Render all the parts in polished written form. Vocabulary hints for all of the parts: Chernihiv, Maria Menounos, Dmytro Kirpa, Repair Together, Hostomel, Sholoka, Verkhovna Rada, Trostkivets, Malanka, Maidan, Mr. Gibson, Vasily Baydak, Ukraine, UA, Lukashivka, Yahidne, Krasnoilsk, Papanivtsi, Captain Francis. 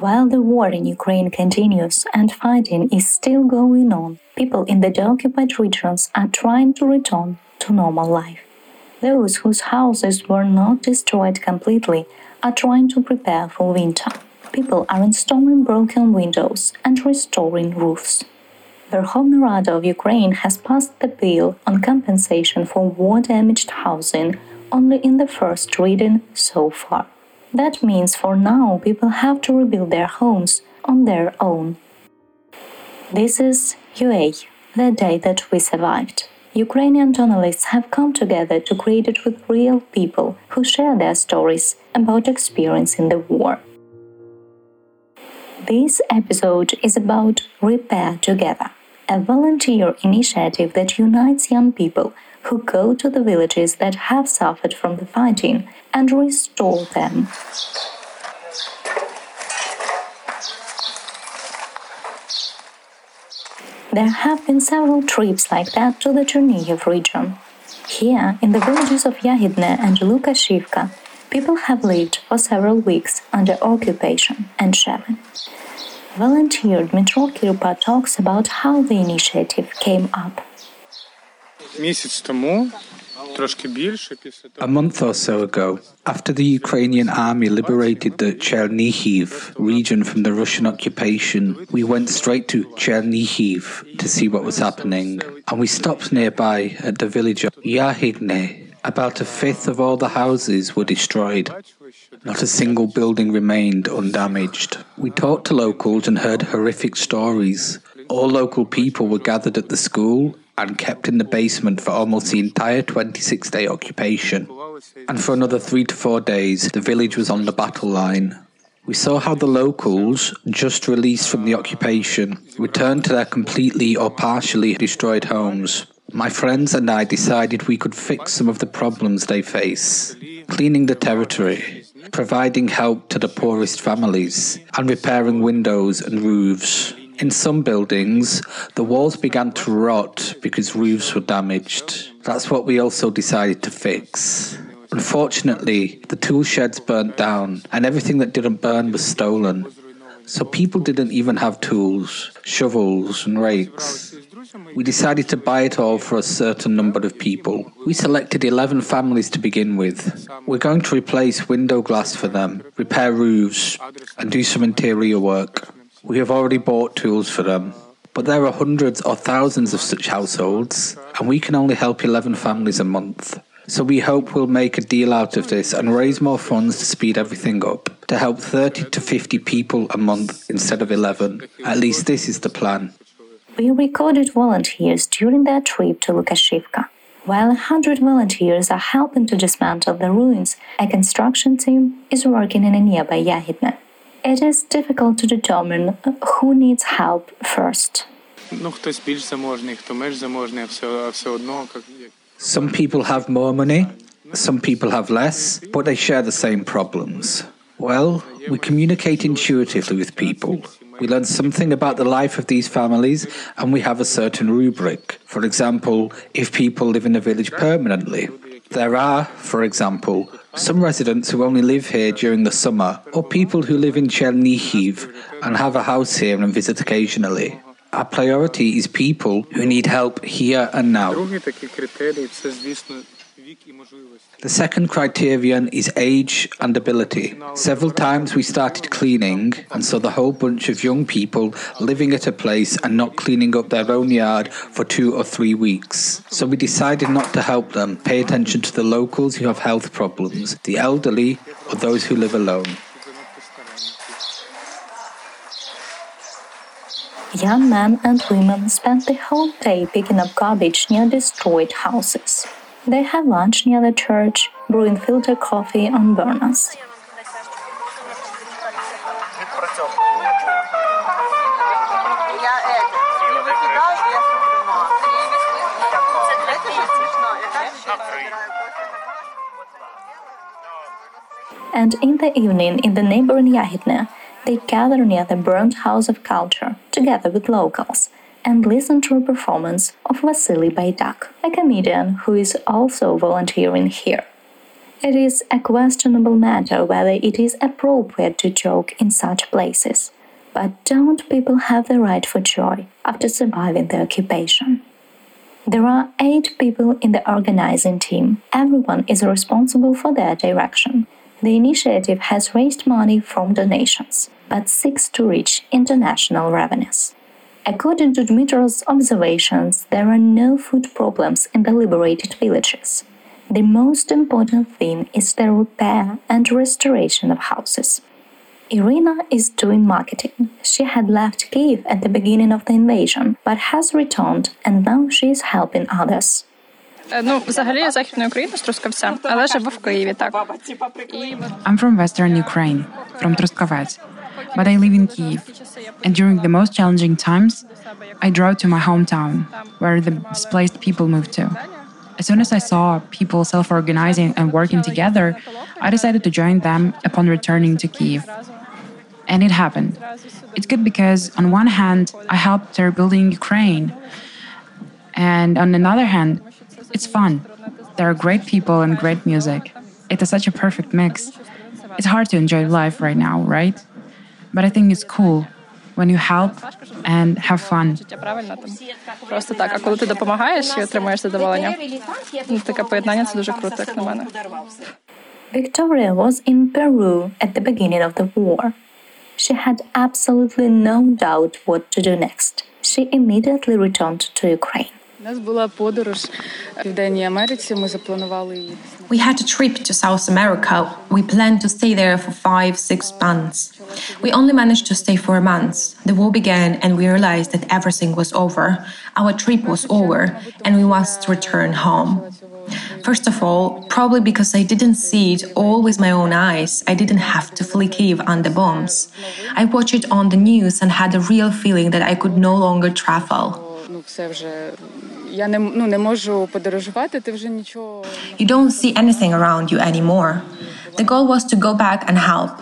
While the war in Ukraine continues and fighting is still going on, people in the occupied regions are trying to return to normal life. Those whose houses were not destroyed completely are trying to prepare for winter. People are installing broken windows and restoring roofs. Verkhovna Rada of Ukraine has passed the bill on compensation for war-damaged housing only in the first reading so far. That means for now people have to rebuild their homes on their own. This is UA, the day that we survived. Ukrainian journalists have come together to create it with real people who share their stories about experience in the war. This episode is about Repair Together, a volunteer initiative that unites young people who go to the villages that have suffered from the fighting and restore them. There have been several trips like that to the Chernihiv region. Here, in the villages of Yahidne and Lukashivka, people have lived for several weeks under occupation and shelling. Volunteer Dmytro Kirpa talks about how the initiative came up. A month or so ago, after the Ukrainian army liberated the Chernihiv region from the Russian occupation, we went straight to Chernihiv to see what was happening. And we stopped nearby at the village of Yahidne. About a fifth of all the houses were destroyed. Not a single building remained undamaged. We talked to locals and heard horrific stories. All local people were gathered at the school and kept in the basement for almost the entire 26-day occupation. And for another 3 to 4 days, the village was on the battle line. We saw how the locals, just released from the occupation, returned to their completely or partially destroyed homes. My friends and I decided we could fix some of the problems they face, cleaning the territory, providing help to the poorest families, and repairing windows and roofs. In some buildings, the walls began to rot because roofs were damaged. That's what we also decided to fix. Unfortunately, the tool sheds burnt down, and everything that didn't burn was stolen. So people didn't even have tools, shovels and rakes. We decided to buy it all for a certain number of people. We selected 11 families to begin with. We're going to replace window glass for them, repair roofs, and do some interior work. We have already bought tools for them, but there are hundreds or thousands of such households, and we can only help 11 families a month. So we hope we'll make a deal out of this and raise more funds to speed everything up, to help 30 to 50 people a month instead of 11. At least this is the plan. We recorded volunteers during their trip to Lukashivka. While 100 volunteers are helping to dismantle the ruins, a construction team is working in a nearby Yahidne. It is difficult to determine who needs help first. Some people have more money, some people have less, but they share the same problems. Well, we communicate intuitively with people. We learn something about the life of these families and we have a certain rubric. For example, if people live in a village permanently. There are, for example, some residents who only live here during the summer, or people who live in Chernihiv and have a house here and visit occasionally. Our priority is people who need help here and now. The second criterion is age and ability. Several times we started cleaning and saw the whole bunch of young people living at a place and not cleaning up their own yard for 2 or 3 weeks. So we decided not to help them, pay attention to the locals who have health problems, the elderly or those who live alone. Young men and women spent the whole day picking up garbage near destroyed houses. They have lunch near the church, brewing filter coffee on burners. And in the evening, in the neighboring Yahidne, they gather near the burnt house of culture, together with locals, and listen to a performance of Vasily Baydak, a comedian who is also volunteering here. It is a questionable matter whether it is appropriate to joke in such places. But don't people have the right for joy after surviving the occupation? There are 8 people in the organizing team. Everyone is responsible for their direction. The initiative has raised money from donations, but seeks to reach international revenues. According to Dmytro's observations, there are no food problems in the liberated villages. The most important thing is the repair and restoration of houses. Irina is doing marketing. She had left Kyiv at the beginning of the invasion, but has returned, and now she is helping others. Взагалі я західна Україна з Трускавця, але живу в Києві, так. I'm from Western Ukraine, from Trostkivets, but I live in Kyiv. And during the most challenging times, I drove to my hometown, where the displaced people moved to. As soon as I saw people self-organizing and working together, I decided to join them upon returning to Kyiv. And it happened. It's good because, on one hand, I helped their building Ukraine. And on another hand, it's fun. There are great people and great music. It is such a perfect mix. It's hard to enjoy life right now, right? But I think it's cool when you help and have fun. Просто так, а коли ти допомагаєш і отримуєш задоволення, таке поєднання це дуже круто, як на мене. Victoria was in Peru at the beginning of the war. She had absolutely no doubt what to do next. She immediately returned to Ukraine. We had a trip to South America. We planned to stay there for 5-6 months. We only managed to stay for a month. The war began and we realized that everything was over. Our trip was over and we must return home. First of all, probably because I didn't see it all with my own eyes, I didn't have to flee Kyiv under bombs. I watched it on the news and had a real feeling that I could no longer travel. You don't see anything around you anymore. The goal was to go back and help.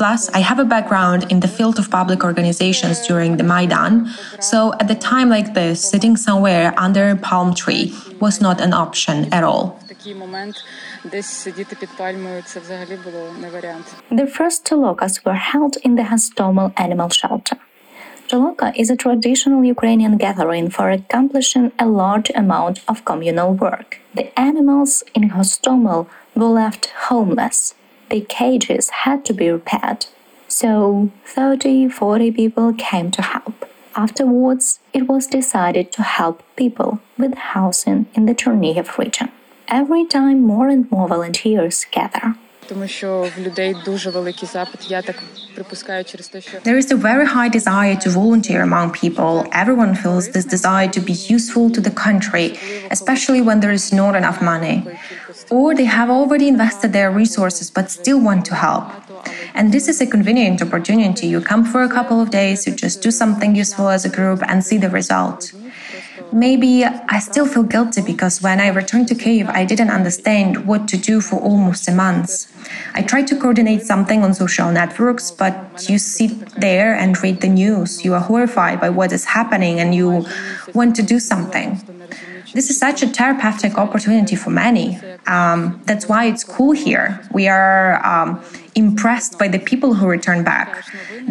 Plus, I have a background in the field of public organizations during the Maidan, so at a time like this, sitting somewhere under a palm tree was not an option at all. The first Sholokas were held in the Hostomel animal shelter. Sholoka is a traditional Ukrainian gathering for accomplishing a large amount of communal work. The animals in Hostomel were left homeless. The cages had to be repaired. So 30-40 people came to help. Afterwards, it was decided to help people with housing in the Chernihiv region. Every time more and more volunteers gather. There is a very high desire to volunteer among people. Everyone feels this desire to be useful to the country, especially when there is not enough money. Or they have already invested their resources but still want to help. And this is a convenient opportunity. You come for a couple of days, you just do something useful as a group and see the result. Maybe I still feel guilty because when I returned to Kyiv, I didn't understand what to do for almost a month. I tried to coordinate something on social networks, but you sit there and read the news. You are horrified by what is happening and you want to do something. This is such a therapeutic opportunity for many. That's why it's cool here. We are impressed by the people who return back.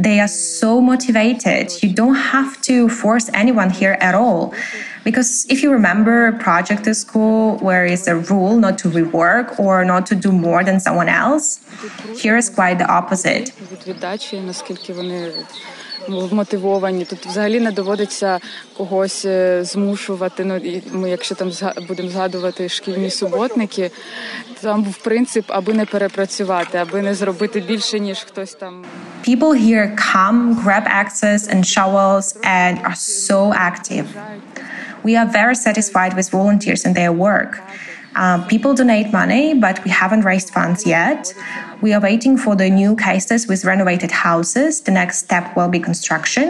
They are so motivated. You don't have to force anyone here at all. Because if you remember a project at school where it's a rule not to rework or not to do more than someone else, here is quite the opposite. Вмотивовані. Тут взагалі не доводиться когось змушувати. Ми, якщо там будемо згадувати шкільні суботники, там був принцип, аби не перепрацювати, аби не зробити більше, ніж хтось там. People here come, grab axes and shovels and are so active. We are very satisfied with volunteers and their work. People donate money, but we haven't raised funds yet. We are waiting for the new cases with renovated houses. The next step will be construction.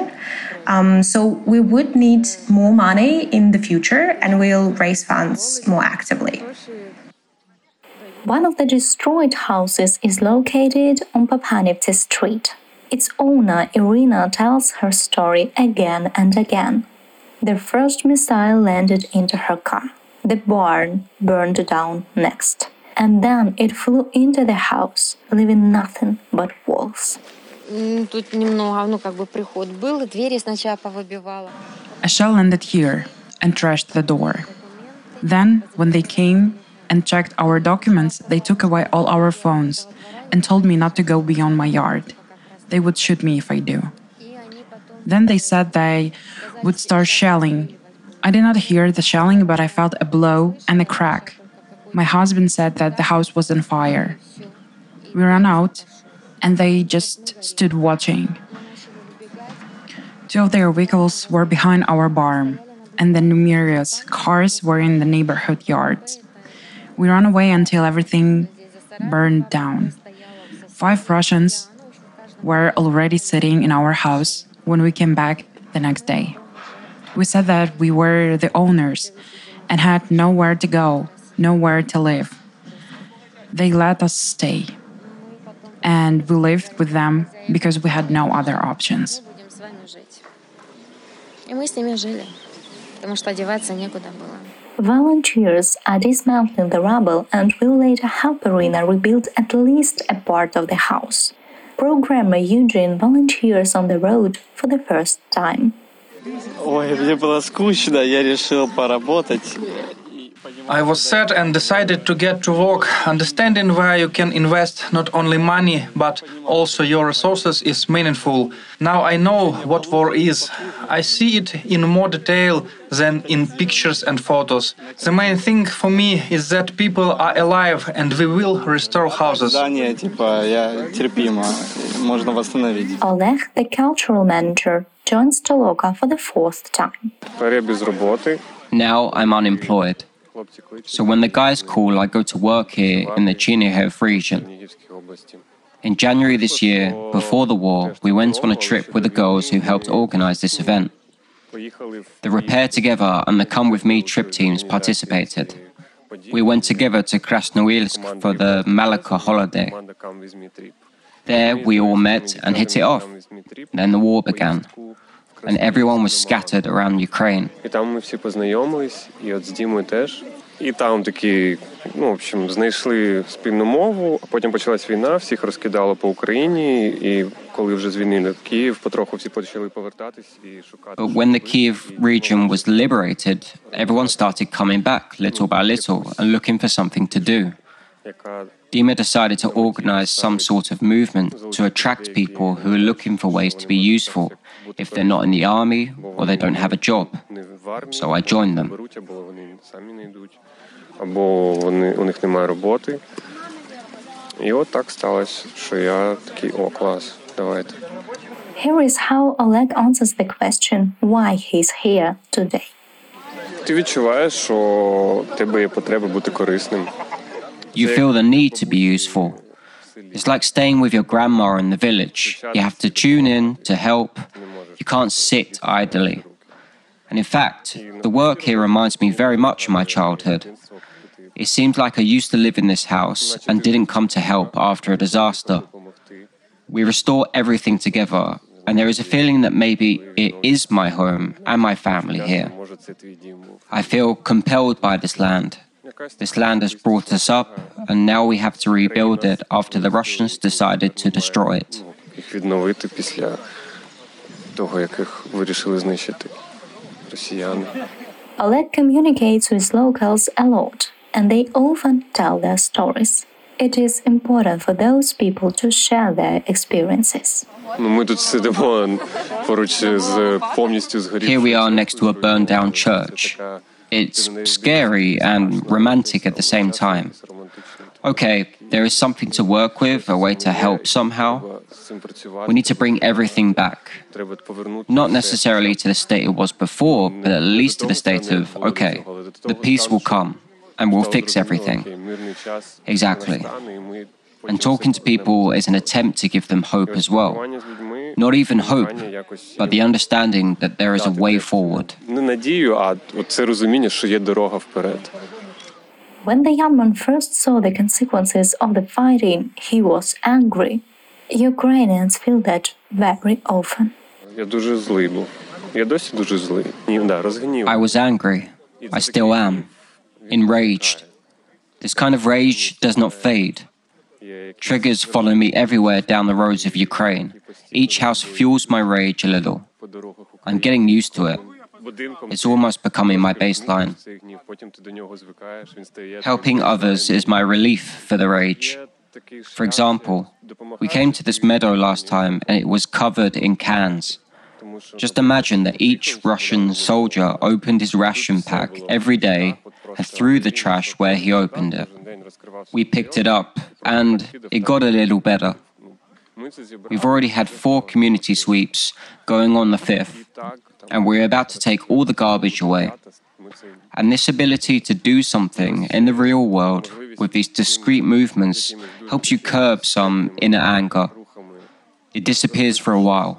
So we would need more money in the future and we'll raise funds more actively. One of the destroyed houses is located on Papanivtsi Street. Its owner, Irina, tells her story again and again. The first missile landed into her car. The barn burned down next. and then it flew into the house, leaving nothing but walls. Тут немного, приход был, двери сначала повыбивала. A shell landed here and trashed the door. Then, when they came and checked our documents, they took away all our phones and told me not to go beyond my yard. They would shoot me if I do. Then they said they would start shelling. I did not hear the shelling, but I felt a blow and a crack. My husband said that the house was on fire. We ran out, and they just stood watching. Two of their vehicles were behind our barn, and the numerous cars were in the neighborhood yards. We ran away until everything burned down. 5 Russians were already sitting in our house when we came back the next day. We said that we were the owners and had nowhere to go, nowhere to live. They let us stay, and we lived with them because we had no other options. Volunteers are dismantling the rubble and will later help Irina rebuild at least a part of the house. Programmer Eugene volunteers on the road for the first time. I was sad and decided to get to work. Understanding where you can invest not only money, but also your resources is meaningful. Now I know what war is. I see it in more detail than in pictures and photos. The main thing for me is that people are alive and we will restore houses. Oleg, the cultural manager, joins Sholoka for the 4th time. Now I'm unemployed. So when the guys call, I go to work here in the Chernihiv region. In January this year, before the war, we went on a trip with the girls who helped organize this event. The Repair Together and the Come With Me trip teams participated. We went together to Krasnoilsk for the Malanka holiday. There we all met and hit it off. Then the war began, and everyone was scattered around Ukraine. But when the Kyiv region was liberated, everyone started coming back little by little and looking for something to do. Dima decided to organize some sort of movement to attract people who are looking for ways to be useful if they're not in the army or they don't have a job. So I joined them. Here is how Oleg answers the question why he's here today. You feel the need to be useful. It's like staying with your grandma in the village. You have to tune in to help. You can't sit idly. And in fact, the work here reminds me very much of my childhood. It seems like I used to live in this house and didn't come to help after a disaster. We restore everything together, and there is a feeling that maybe it is my home and my family here. I feel compelled by this land. This land has brought us up, and now we have to rebuild it after the Russians decided to destroy it. Oleg communicates with locals a lot, and they often tell their stories. It is important for those people to share their experiences. Here we are next to a burned-down church. It's scary and romantic at the same time. Okay, there is something to work with, a way to help somehow. We need to bring everything back. Not necessarily to the state it was before, but at least to the state of, okay, the peace will come and we'll fix everything. Exactly. And talking to people is an attempt to give them hope as well. Not even hope, but the understanding that there is a way forward. When the young man first saw the consequences of the fighting, he was angry. Ukrainians feel that very often. I was angry. I still am. Enraged. This kind of rage does not fade. Triggers follow me everywhere down the roads of Ukraine. Each house fuels my rage a little. I'm getting used to it. It's almost becoming my baseline. Helping others is my relief for the rage. For example, we came to this meadow last time and it was covered in cans. Just imagine that each Russian soldier opened his ration pack every day and threw the trash where he opened it. We picked it up and it got a little better. We've already had 4 community sweeps going on the 5th, and we're about to take all the garbage away. And this ability to do something in the real world with these discrete movements helps you curb some inner anger. It disappears for a while,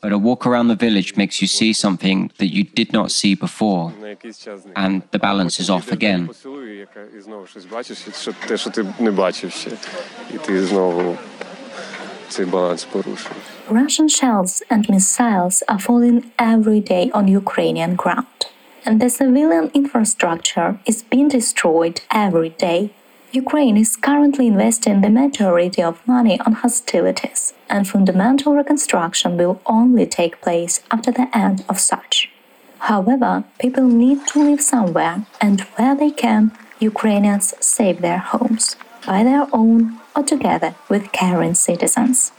but a walk around the village makes you see something that you did not see before, and the balance is off again. Russian shells and missiles are falling every day on Ukrainian ground, and the civilian infrastructure is being destroyed every day. Ukraine is currently investing the majority of money on hostilities, and fundamental reconstruction will only take place after the end of such. However, people need to live somewhere, and where they can, Ukrainians save their homes, by their own or together with caring citizens.